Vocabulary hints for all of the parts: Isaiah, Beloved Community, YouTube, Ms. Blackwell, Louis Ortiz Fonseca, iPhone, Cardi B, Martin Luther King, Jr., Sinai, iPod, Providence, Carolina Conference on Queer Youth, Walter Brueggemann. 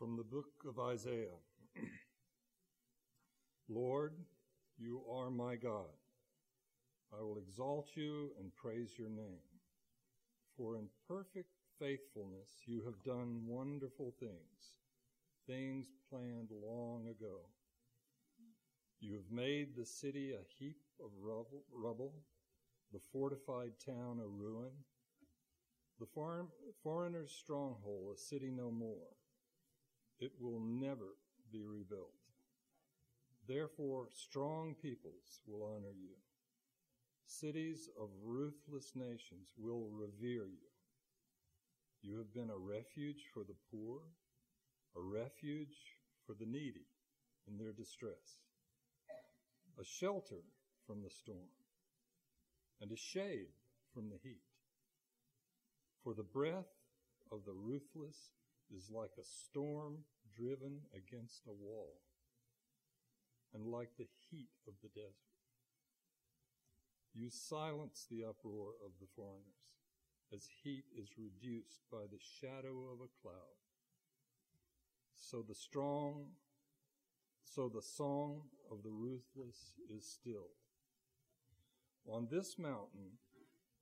from the book of Isaiah. Lord, you are my God. I will exalt you and praise your name. For in perfect faithfulness you have done wonderful things, things planned long ago. You have made the city a heap of rubble, the fortified town a ruin, the foreigner's stronghold a city no more. It will never be rebuilt. Therefore, strong peoples will honor you. Cities of ruthless nations will revere you. You have been a refuge for the poor, a refuge for the needy in their distress, a shelter from the storm, and a shade from the heat. For the breath of the ruthless is like a storm driven against a wall, and like the heat of the desert. You silence the uproar of the foreigners, as heat is reduced by the shadow of a cloud. So the song of the ruthless is stilled. On this mountain,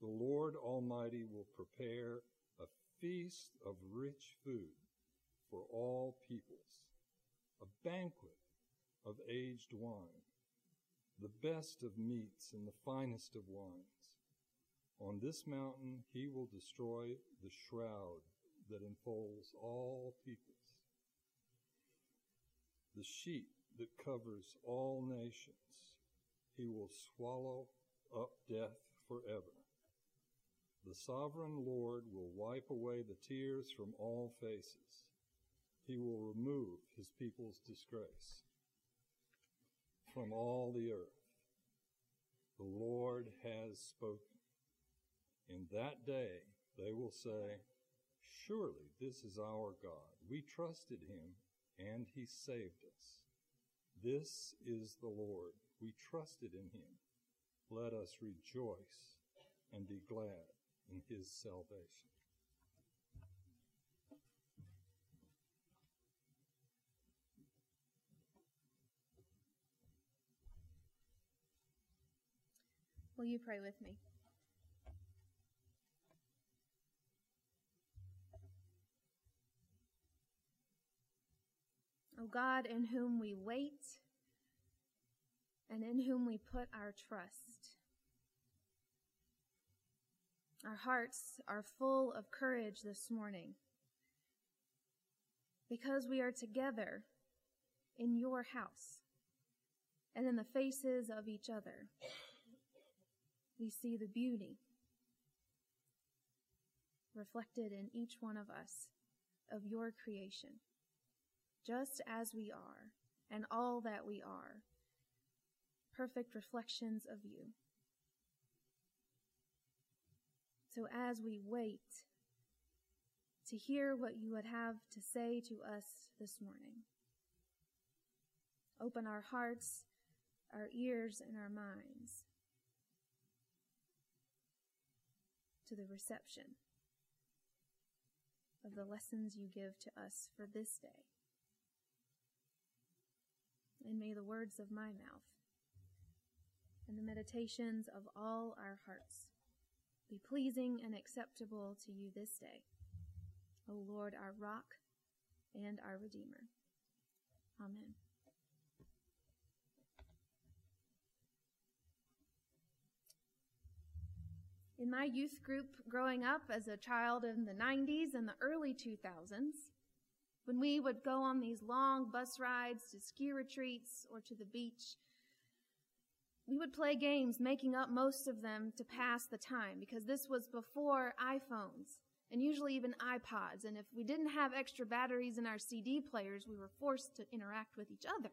the Lord Almighty will prepare a feast of rich food for all peoples, a banquet of aged wine, the best of meats and the finest of wines. On this mountain he will destroy the shroud that enfolds all peoples, the sheet that covers all nations. He will swallow up death forever. The sovereign Lord will wipe away the tears from all faces. He will remove his people's disgrace from all the earth. The Lord has spoken. In that day they will say, surely this is our God. We trusted him and he saved us. This is the Lord. We trusted in him. Let us rejoice and be glad in his salvation. Will you pray with me? O God, in whom we wait and in whom we put our trust, our hearts are full of courage this morning because we are together in your house and in the faces of each other. We see the beauty reflected in each one of us of your creation, just as we are and all that we are, perfect reflections of you. So as we wait to hear what you would have to say to us this morning, open our hearts, our ears, and our minds to the reception of the lessons you give to us for this day. And may the words of my mouth and the meditations of all our hearts be pleasing and acceptable to you this day, O Lord, our rock and our Redeemer. Amen. In my youth group growing up as a child in the 90s and the early 2000s, when we would go on these long bus rides to ski retreats or to the beach, we would play games, making up most of them to pass the time, because this was before iPhones and usually even iPods. And if we didn't have extra batteries in our CD players, we were forced to interact with each other.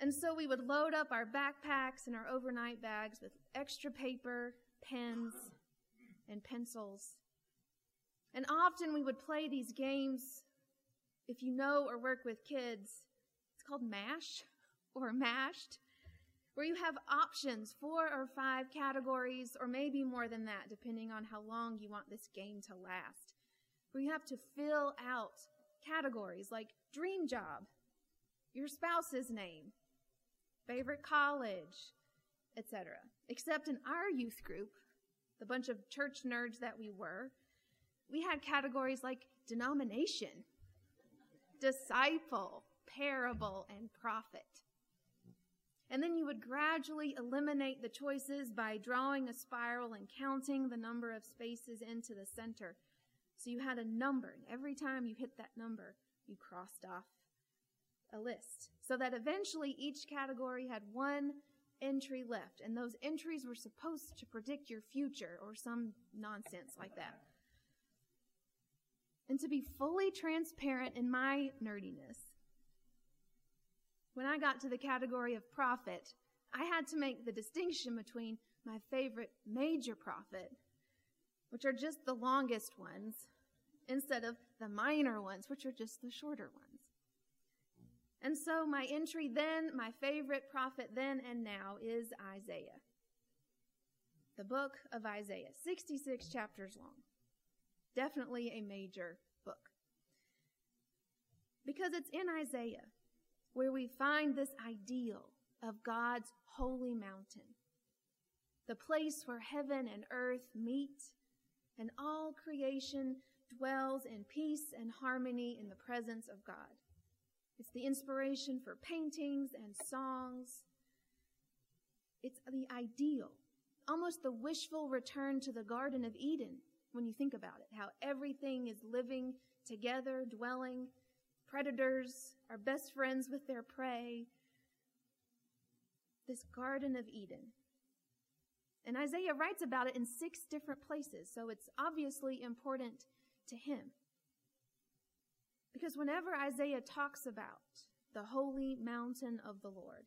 And so we would load up our backpacks and our overnight bags with extra paper, pens, and pencils. And often we would play these games. If you know or work with kids, it's called MASH or MASHED, where you have options, 4 or 5 categories, or maybe more than that, depending on how long you want this game to last, where you have to fill out categories like dream job, your spouse's name, favorite college, etc. Except in our youth group, the bunch of church nerds that we were, we had categories like denomination, disciple, parable, and prophet. And then you would gradually eliminate the choices by drawing a spiral and counting the number of spaces into the center. So you had a number, and every time you hit that number, you crossed off a list. So that eventually each category had one entry left, and those entries were supposed to predict your future or some nonsense like that. And to be fully transparent in my nerdiness, when I got to the category of prophet, I had to make the distinction between my favorite major prophet, which are just the longest ones, instead of the minor ones, which are just the shorter ones. And so my entry then, my favorite prophet then and now, is Isaiah. The book of Isaiah, 66 chapters long. Definitely a major book. Because it's in Isaiah where we find this ideal of God's holy mountain, the place where heaven and earth meet and all creation dwells in peace and harmony in the presence of God. It's the inspiration for paintings and songs. It's the ideal, almost the wishful return to the Garden of Eden when you think about it, how everything is living together, dwelling. Predators are best friends with their prey. This Garden of Eden. And Isaiah writes about it in 6 different places, so it's obviously important to him. Because whenever Isaiah talks about the holy mountain of the Lord,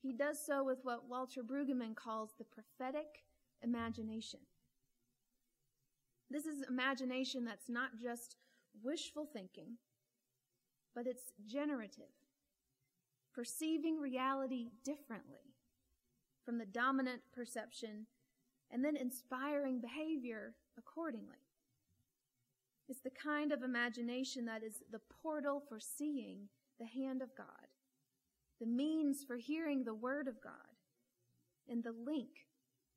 he does so with what Walter Brueggemann calls the prophetic imagination. This is imagination that's not just wishful thinking, but it's generative, perceiving reality differently from the dominant perception and then inspiring behavior accordingly. It's the kind of imagination that is the portal for seeing the hand of God, the means for hearing the word of God, and the link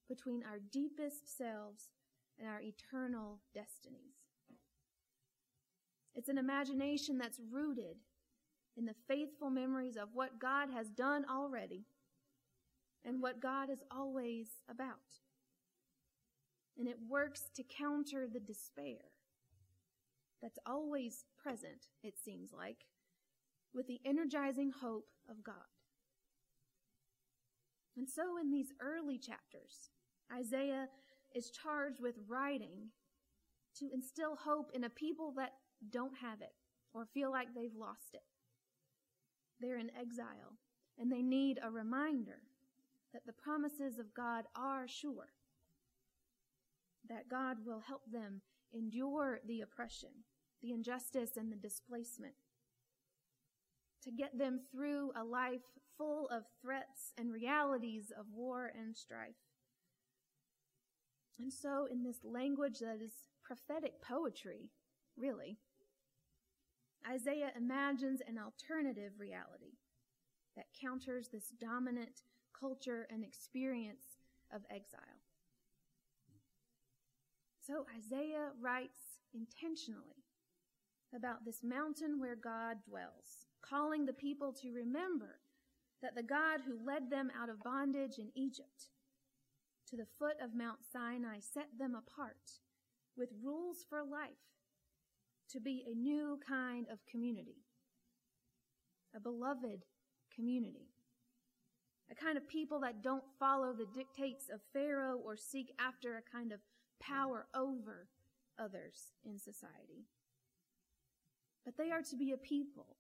between our deepest selves and our eternal destinies. It's an imagination that's rooted in the faithful memories of what God has done already and what God is always about. And it works to counter the despair that's always present, it seems like, with the energizing hope of God. And so in these early chapters, Isaiah is charged with writing to instill hope in a people that don't have it or feel like they've lost it. They're in exile, and they need a reminder that the promises of God are sure, that God will help them endure the oppression, the injustice, and the displacement, to get them through a life full of threats and realities of war and strife. And so in this language that is prophetic poetry, really, Isaiah imagines an alternative reality that counters this dominant culture and experience of exile. So Isaiah writes intentionally about this mountain where God dwells, calling the people to remember that the God who led them out of bondage in Egypt to the foot of Mount Sinai set them apart with rules for life to be a new kind of community, a beloved community, a kind of people that don't follow the dictates of Pharaoh or seek after a kind of power over others in society. But they are to be a people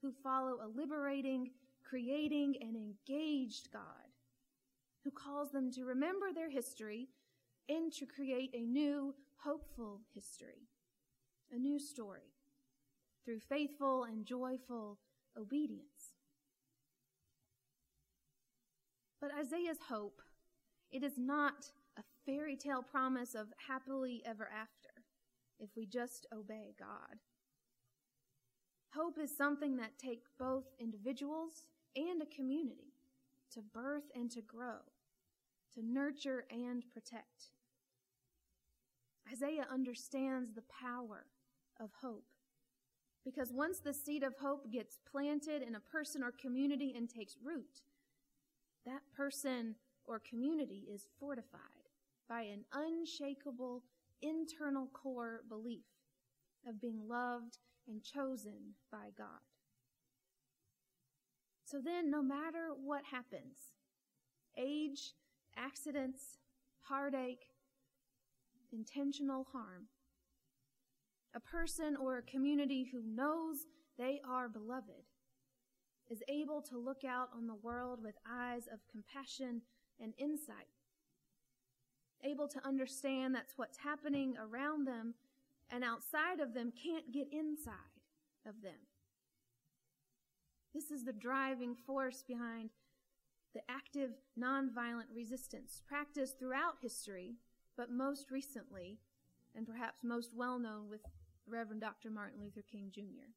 who follow a liberating, creating, and engaged God, who calls them to remember their history and to create a new, hopeful history, a new story, through faithful and joyful obedience. But Isaiah's hope, it is not a fairy tale promise of happily ever after if we just obey God. Hope is something that takes both individuals and a community to birth and to grow, to nurture and protect. Isaiah understands the power of hope, because once the seed of hope gets planted in a person or community and takes root, that person or community is fortified by an unshakable internal core belief of being loved and chosen by God. So then, no matter what happens, age, accidents, heartache, intentional harm, a person or a community who knows they are beloved is able to look out on the world with eyes of compassion and insight, able to understand that's what's happening around them and outside of them can't get inside of them. This is the driving force behind the active nonviolent resistance practiced throughout history, but most recently, and perhaps most well-known with Reverend Dr. Martin Luther King, Jr.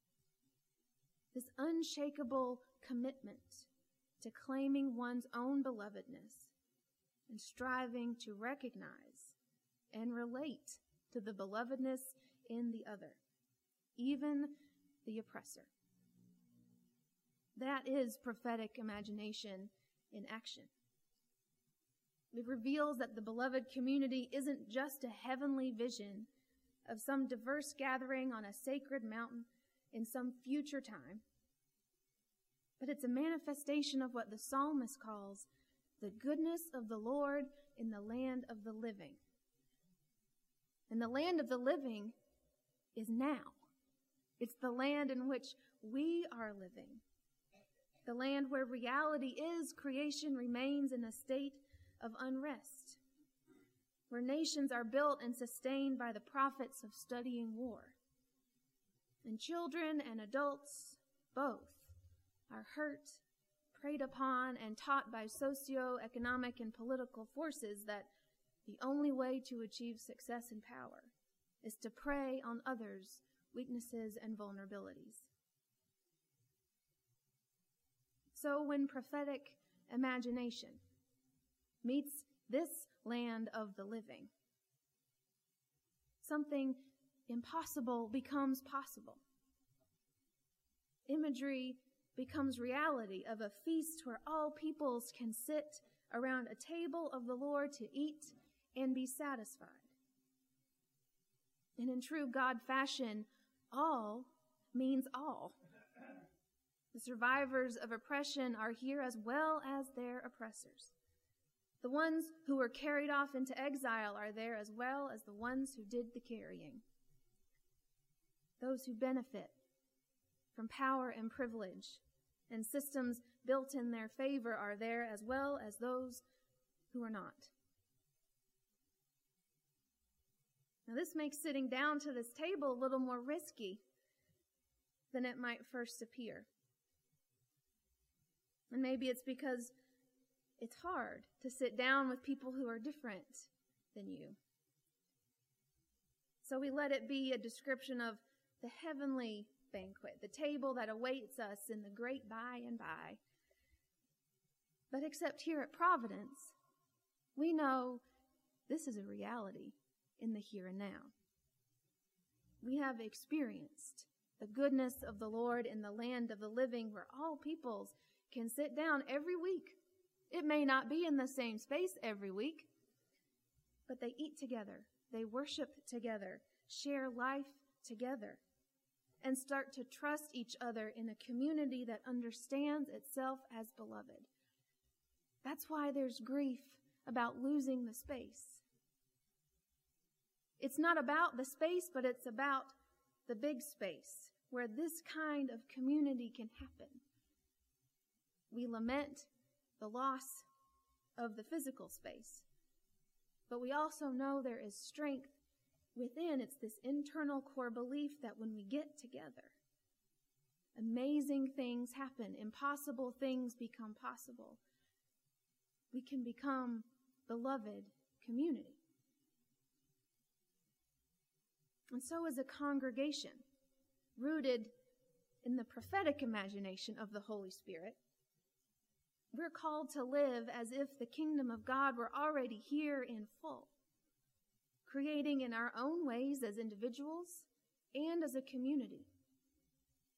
This unshakable commitment to claiming one's own belovedness and striving to recognize and relate to the belovedness in the other, even the oppressor. That is prophetic imagination in action. It reveals that the beloved community isn't just a heavenly vision of some diverse gathering on a sacred mountain in some future time, but it's a manifestation of what the psalmist calls the goodness of the Lord in the land of the living. And the land of the living is now. It's the land in which we are living, the land where reality is, creation remains in a state of unrest, where nations are built and sustained by the profits of studying war. And children and adults, both, are hurt, preyed upon, and taught by socioeconomic and political forces that the only way to achieve success and power is to prey on others' weaknesses and vulnerabilities. So when prophetic imagination meets this land of the living, something impossible becomes possible. Imagery becomes reality of a feast where all peoples can sit around a table of the Lord to eat and be satisfied. And in true God fashion, all means all. The survivors of oppression are here as well as their oppressors. The ones who were carried off into exile are there as well as the ones who did the carrying. Those who benefit from power and privilege and systems built in their favor are there as well as those who are not. Now, this makes sitting down to this table a little more risky than it might first appear. And maybe it's because it's hard to sit down with people who are different than you. So we let it be a description of the heavenly banquet, the table that awaits us in the great by and by. But except here at Providence, we know this is a reality in the here and now. We have experienced the goodness of the Lord in the land of the living, where all peoples can sit down every week. It may not be in the same space every week, but they eat together, they worship together, share life together, and start to trust each other in a community that understands itself as beloved. That's why there's grief about losing the space. It's not about the space, but it's about the big space where this kind of community can happen. We lament the loss of the physical space, but we also know there is strength within. It's this internal core belief that when we get together, amazing things happen, impossible things become possible. We can become beloved community. And so as a congregation rooted in the prophetic imagination of the Holy Spirit. We're called to live as if the kingdom of God were already here in full, creating in our own ways as individuals and as a community,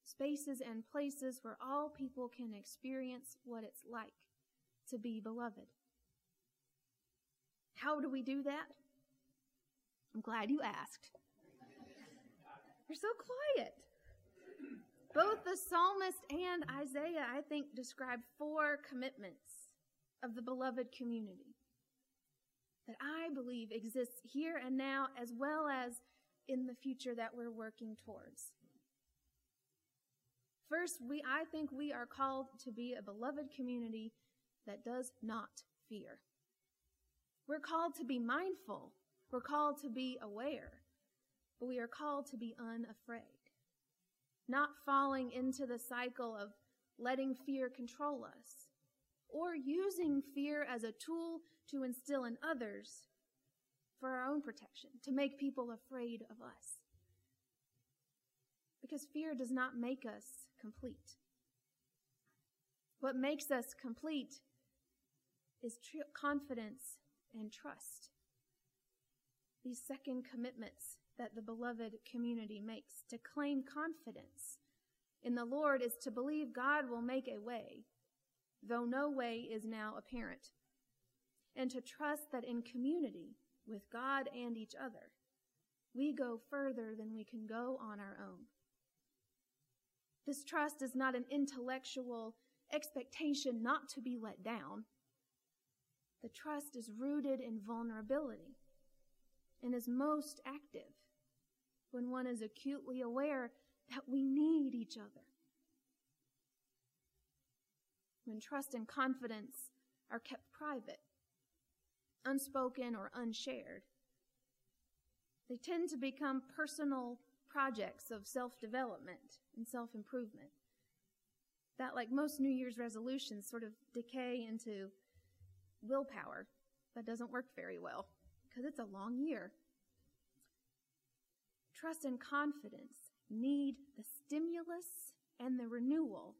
spaces and places where all people can experience what it's like to be beloved. How do we do that? I'm glad you asked. You're so quiet. Both the psalmist and Isaiah, I think, describe four commitments of the beloved community that I believe exists here and now, as well as in the future that we're working towards. First, I think we are called to be a beloved community that does not fear. We're called to be mindful. We're called to be aware. But we are called to be unafraid, not falling into the cycle of letting fear control us or using fear as a tool to instill in others for our own protection, to make people afraid of us. Because fear does not make us complete. What makes us complete is confidence and trust. These second commitments that the beloved community makes. To claim confidence in the Lord is to believe God will make a way, though no way is now apparent, and to trust that in community with God and each other, we go further than we can go on our own. This trust is not an intellectual expectation not to be let down. The trust is rooted in vulnerability and is most active when one is acutely aware that we need each other. When trust and confidence are kept private, unspoken or unshared, they tend to become personal projects of self-development and self-improvement that, like most New Year's resolutions, sort of decay into willpower that doesn't work very well, because it's a long year. Trust and confidence need the stimulus and the renewal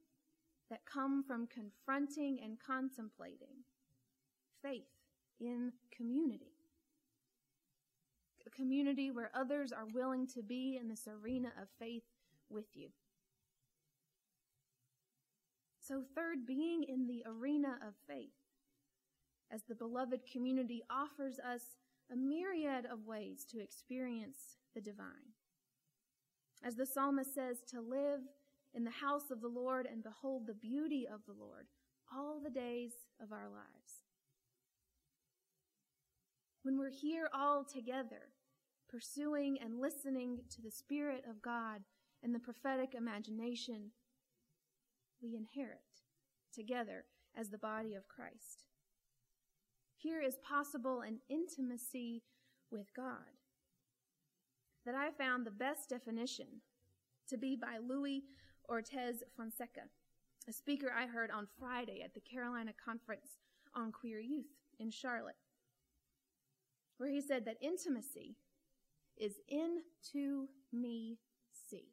that come from confronting and contemplating faith in community. A community where others are willing to be in this arena of faith with you. So third, being in the arena of faith, as the beloved community offers us a myriad of ways to experience the divine. As the psalmist says, to live in the house of the Lord and behold the beauty of the Lord all the days of our lives. When we're here all together, pursuing and listening to the Spirit of God and the prophetic imagination, we inherit together as the body of Christ. Here is possible an intimacy with God that I found the best definition to be by Louis Ortiz Fonseca, a speaker I heard on Friday at the Carolina Conference on Queer Youth in Charlotte, where he said that intimacy is into me see.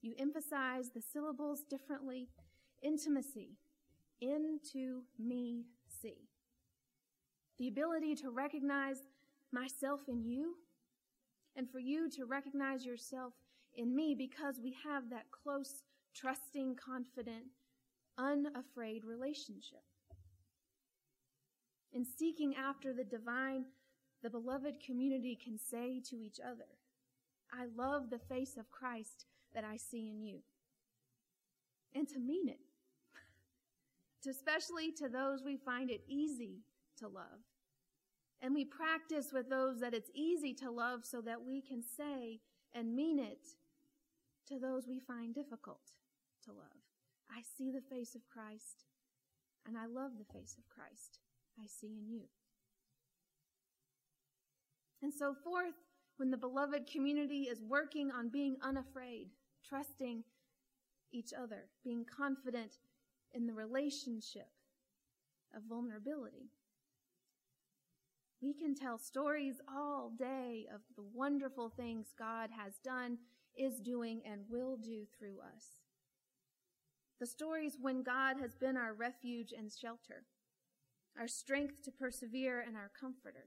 You emphasize the syllables differently. Intimacy, into me see. The ability to recognize myself in you and for you to recognize yourself in me, because we have that close, trusting, confident, unafraid relationship. In seeking after the divine, the beloved community can say to each other, I love the face of Christ that I see in you. And to mean it. Especially to those we find it easy to love. And we practice with those that it's easy to love so that we can say and mean it to those we find difficult to love. I see the face of Christ, and I love the face of Christ I see in you. And so forth, when the beloved community is working on being unafraid, trusting each other, being confident in the relationship of vulnerability, we can tell stories all day of the wonderful things God has done is doing and will do through us. The stories when God has been our refuge and shelter, our strength to persevere and our comforter,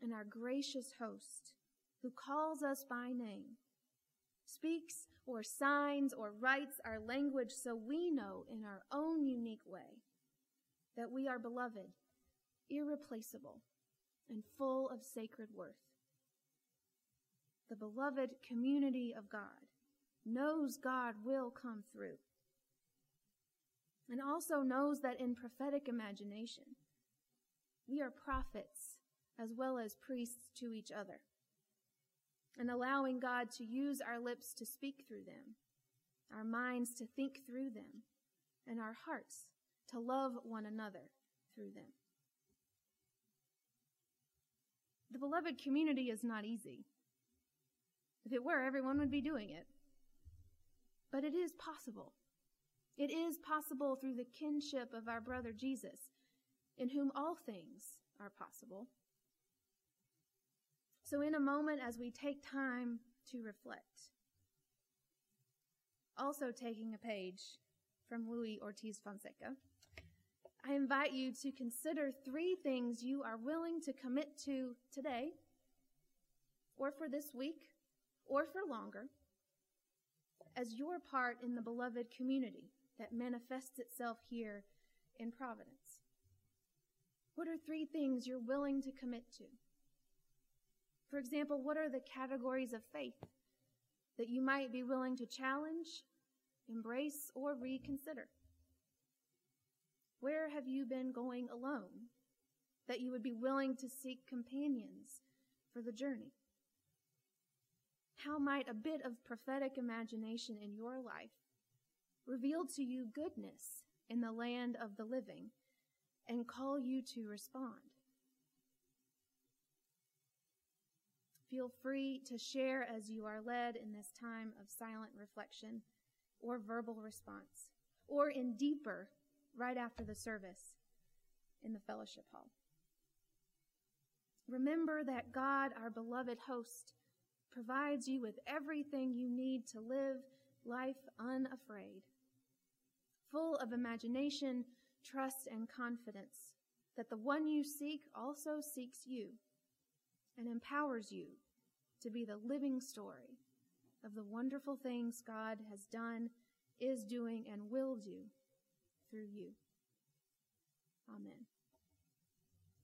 and our gracious host who calls us by name, speaks or signs or writes our language so we know in our own unique way that we are beloved, irreplaceable, and full of sacred worth. The beloved community of God knows God will come through, and also knows that in prophetic imagination, we are prophets as well as priests to each other, and allowing God to use our lips to speak through them, our minds to think through them, and our hearts to love one another through them. The beloved community is not easy. If it were, everyone would be doing it. But it is possible. It is possible through the kinship of our brother Jesus, in whom all things are possible. So in a moment, as we take time to reflect, also taking a page from Louis Ortiz Fonseca, I invite you to consider three things you are willing to commit to today, or for this week, or for longer, as your part in the beloved community that manifests itself here in Providence. What are three things you're willing to commit to? For example, what are the categories of faith that you might be willing to challenge, embrace, or reconsider? Where have you been going alone that you would be willing to seek companions for the journey? How might a bit of prophetic imagination in your life reveal to you goodness in the land of the living and call you to respond? Feel free to share as you are led in this time of silent reflection or verbal response, or in deeper right after the service in the fellowship hall. Remember that God, our beloved host, provides you with everything you need to live life unafraid, full of imagination, trust, and confidence that the one you seek also seeks you and empowers you to be the living story of the wonderful things God has done, is doing, and will do through you. Amen.